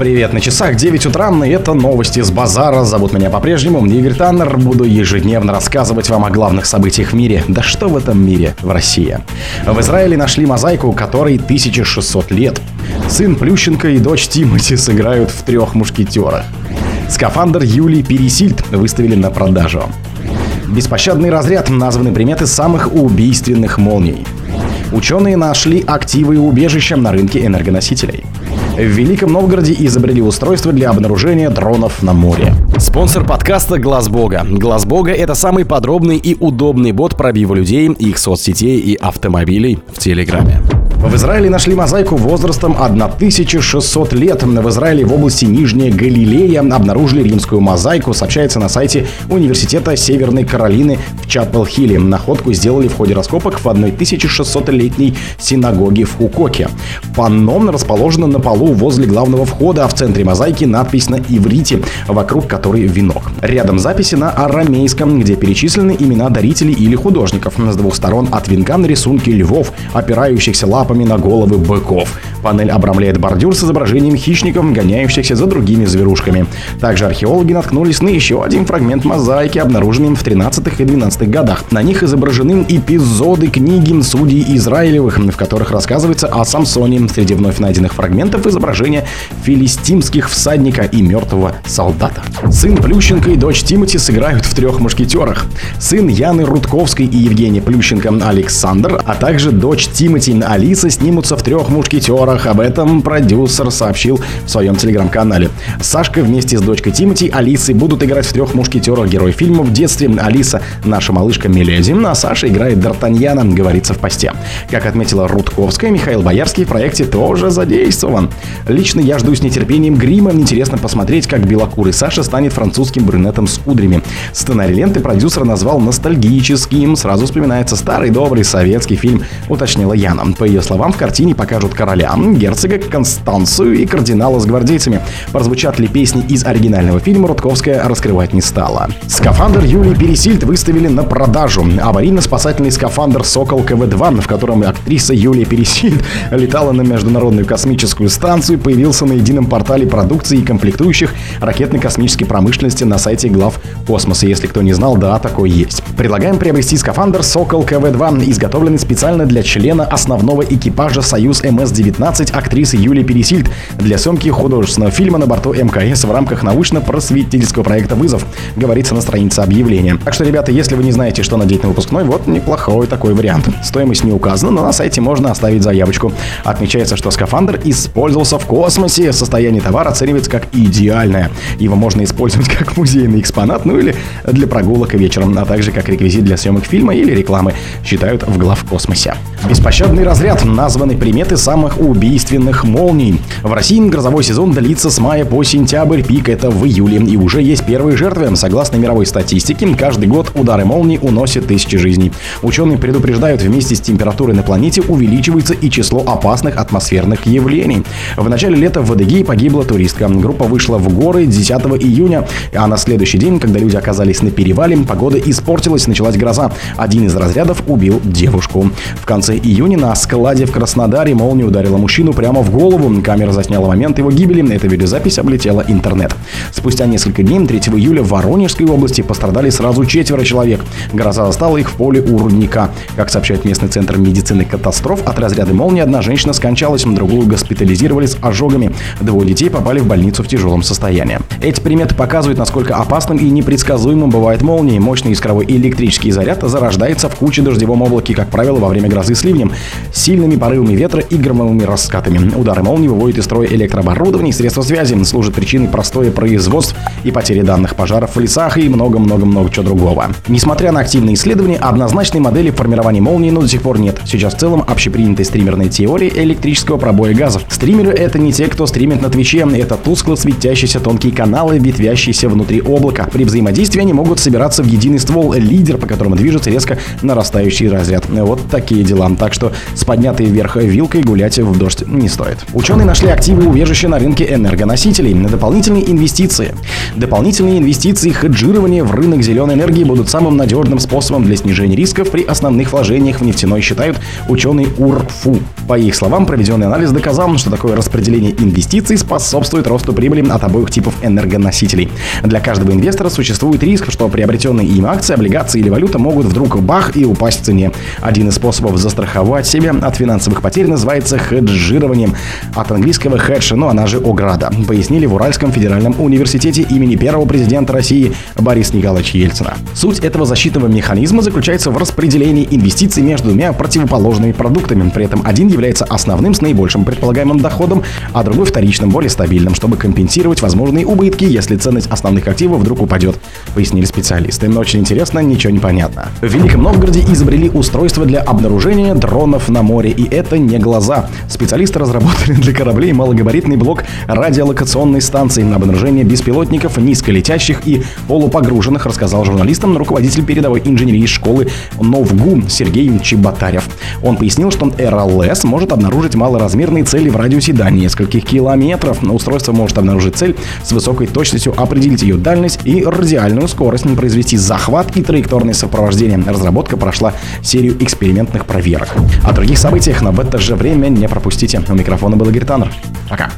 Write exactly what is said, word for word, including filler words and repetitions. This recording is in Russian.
Привет, на часах девять утра, и это новости с базара. Зовут меня по-прежнему Игорь Таннер. Буду ежедневно рассказывать вам о главных событиях в мире. Да что в этом мире, в России. В Израиле нашли мозаику, которой тысяча шестьсот лет. Сын Плющенко и дочь Тимати сыграют в «Трех мушкетерах». Скафандр Юлии Пересильд выставили на продажу. Беспощадный разряд названы приметы самых убийственных молний. Ученые нашли активы и убежища на рынке энергоносителей. В Великом Новгороде изобрели устройство для обнаружения дронов на море. Спонсор подкаста — Глаз Бога. Глаз Бога — это самый подробный и удобный бот пробива людей, их соцсетей и автомобилей в Телеграме. В Израиле нашли мозаику возрастом тысяча шестьсот лет. В Израиле в области Нижняя Галилея обнаружили римскую мозаику, сообщается на сайте Университета Северной Каролины в Чапел-Хилле. Находку сделали в ходе раскопок в тысяча шестисотлетней синагоге в Хукоке. Панно расположено на полу возле главного входа, а в центре мозаики надпись на иврите, вокруг которой венок. Рядом записи на арамейском, где перечислены имена дарителей или художников. С двух сторон от венка на рисунке львов, опирающихся лапами на головы быков. Панель обрамляет бордюр с изображением хищников, гоняющихся за другими зверушками. Также археологи наткнулись на еще один фрагмент мозаики, обнаруженный в тринадцатых и двенадцатых годах. На них изображены эпизоды книги «Судей Израилевых», в которых рассказывается о Самсоне. Среди вновь найденных фрагментов изображение филистимских всадника и мертвого солдата. Сын Плющенко и дочь Тимати сыграют в «Трех мушкетерах». Сын Яны Рудковской и Евгения Плющенко Александр, а также дочь Тимати Алиса снимутся в «Трех мушкетерах». Об этом продюсер сообщил в своем телеграм-канале. Сашка вместе с дочкой Тимати Алисой будут играть в «Трех мушкетерах» героев фильма. В детстве Алиса — наша малышка Миледи, а Саша играет Д'Артаньяна, говорится в посте. Как отметила Рудковская, Михаил Боярский в проекте тоже задействован. Лично я жду с нетерпением грима. Интересно посмотреть, как белокурый Саша станет французским брюнетом с кудрями. Сценарий ленты продюсер назвал ностальгическим. Сразу вспоминается старый добрый советский фильм, уточнила Яна. По ее словам, в картине покажут короля, герцога, Констанцию и кардинала с гвардейцами. Прозвучат ли песни из оригинального фильма, Рудковская раскрывать не стала. Скафандр Юлии Пересильд выставили на продажу. Аварийно-спасательный скафандр «Сокол ка вэ два», в котором актриса Юлия Пересильд летала на Международную космическую станцию, появился на едином портале продукции и комплектующих ракетно-космической промышленности на сайте Главкосмоса. Если кто не знал, да, такой есть. Предлагаем приобрести скафандр «Сокол ка вэ два», изготовленный специально для члена основного экипажа экипажа «Союз эм эс девятнадцать» актрисы Юлии Пересильд для съемки художественного фильма на борту эм ка эс в рамках научно-просветительского проекта «Вызов», говорится на странице объявления. Так что, ребята, если вы не знаете, что надеть на выпускной, вот неплохой такой вариант. Стоимость не указана, но на сайте можно оставить заявочку. Отмечается, что скафандр использовался в космосе. Состояние товара оценивается как идеальное. Его можно использовать как музейный экспонат, ну или для прогулок вечером, а также как реквизит для съемок фильма или рекламы, считают в Главкосмосе. Беспощадный разряд названы приметы самых убийственных молний. В России грозовой сезон длится с мая по сентябрь, пик это в июле, и уже есть первые жертвы. Согласно мировой статистике, каждый год удары молний уносят тысячи жизней. Ученые предупреждают, вместе с температурой на планете увеличивается и число опасных атмосферных явлений. В начале лета в Адыгее погибла туристка. Группа вышла в горы десятого июня, а на следующий день, когда люди оказались на перевале, погода испортилась, началась гроза. Один из разрядов убил девушку. В конце июня на складе в Краснодаре молния ударила мужчину прямо в голову. Камера засняла момент его гибели. Эта видеозапись облетела интернет. Спустя несколько дней, третьего июля, в Воронежской области пострадали сразу четверо человек. Гроза застала их в поле у рудника. Как сообщает местный центр медицины катастроф, от разряда молнии одна женщина скончалась, другую госпитализировали с ожогами. Двое детей попали в больницу в тяжелом состоянии. Эти приметы показывают, насколько опасным и непредсказуемым бывает молния. Мощный искровой электрический заряд зарождается в куче дождевом облаке, как правило, во время грозы с ливнем, сильными порывами ветра и громовыми раскатами. Удары молнии выводят из строя электрооборудование и средства связи, служат причиной простоя производств и потери данных, пожаров в лесах и много-много-много чего другого. Несмотря на активные исследования, однозначной модели формирования молнии но до сих пор нет. Сейчас в целом общепринятой стримерной теории электрического пробоя газов. Стримеры — это не те, кто стримит на Твиче, это тускло светящиеся тонкие каналы, ветвящиеся внутри облака. При взаимодействии они могут собираться в единый ствол, лидер, по которому движется резко нарастающий разряд. Вот такие дела. район, так что с поднятой вверх вилкой гулять в дождь не стоит. Ученые нашли активы убежища на рынке энергоносителей, на дополнительные инвестиции. Дополнительные инвестиции и хеджирование в рынок зеленой энергии будут самым надежным способом для снижения рисков при основных вложениях в нефтяной, считают ученые УРФУ. По их словам, проведенный анализ доказал, что такое распределение инвестиций способствует росту прибыли от обоих типов энергоносителей. Для каждого инвестора существует риск, что приобретенные им акции, облигации или валюта могут вдруг бах и упасть в цене. Один из способов застраховать себя от финансовых потерь называется хеджированием, от английского хедж, но она же ограда, пояснили в Уральском федеральном университете имени первого президента России Бориса Николаевича Ельцина. Суть этого защитного механизма заключается в распределении инвестиций между двумя противоположными продуктами, при этом один является основным с наибольшим предполагаемым доходом, а другой вторичным, более стабильным, чтобы компенсировать возможные убытки, если ценность основных активов вдруг упадет, пояснили специалисты. Но очень интересно, ничего не понятно. В Великом Новгороде изобрели устройство для обнаружения дронов на море, и это не глаза. Специалисты разработали для кораблей малогабаритный блок радиолокационной станции на обнаружение беспилотников, низколетящих и полупогруженных, рассказал журналистам руководитель передовой инженерии школы НовГУ Сергей Чеботарев. Он пояснил, что эр эл эс может обнаружить малоразмерные цели в радиусе до нескольких километров. Устройство может обнаружить цель с высокой точностью, определить ее дальность и радиальную скорость, произвести захват и траекторное сопровождение. Разработка прошла серию экспериментных проверок. О других событиях, но в это же время не пропустите. У микрофона был Игорь Таннер. Пока.